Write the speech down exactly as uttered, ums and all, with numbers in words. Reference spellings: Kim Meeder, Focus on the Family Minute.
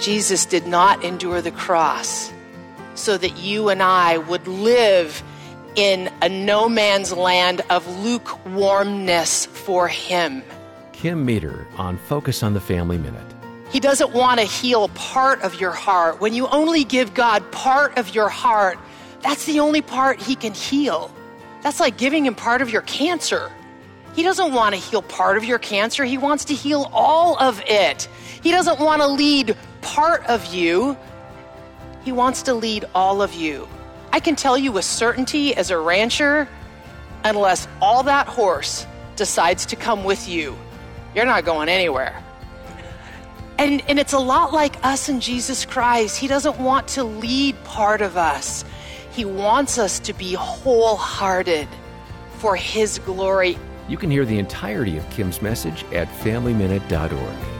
Jesus did not endure the cross so that you and I would live in a no man's land of lukewarmness for him. Kim Meeder on Focus on the Family Minute. He doesn't want to heal part of your heart. When you only give God part of your heart, that's the only part he can heal. That's like giving him part of your cancer. He doesn't want to heal part of your cancer. He wants to heal all of it. He doesn't want to lead part of you. He wants to lead all of you. I can tell you with certainty as a rancher, unless all that horse decides to come with you, you're not going anywhere. And, and it's a lot like us in Jesus Christ. He doesn't want to lead part of us. He wants us to be wholehearted for his glory. You can hear the entirety of Kim's message at family minute dot org.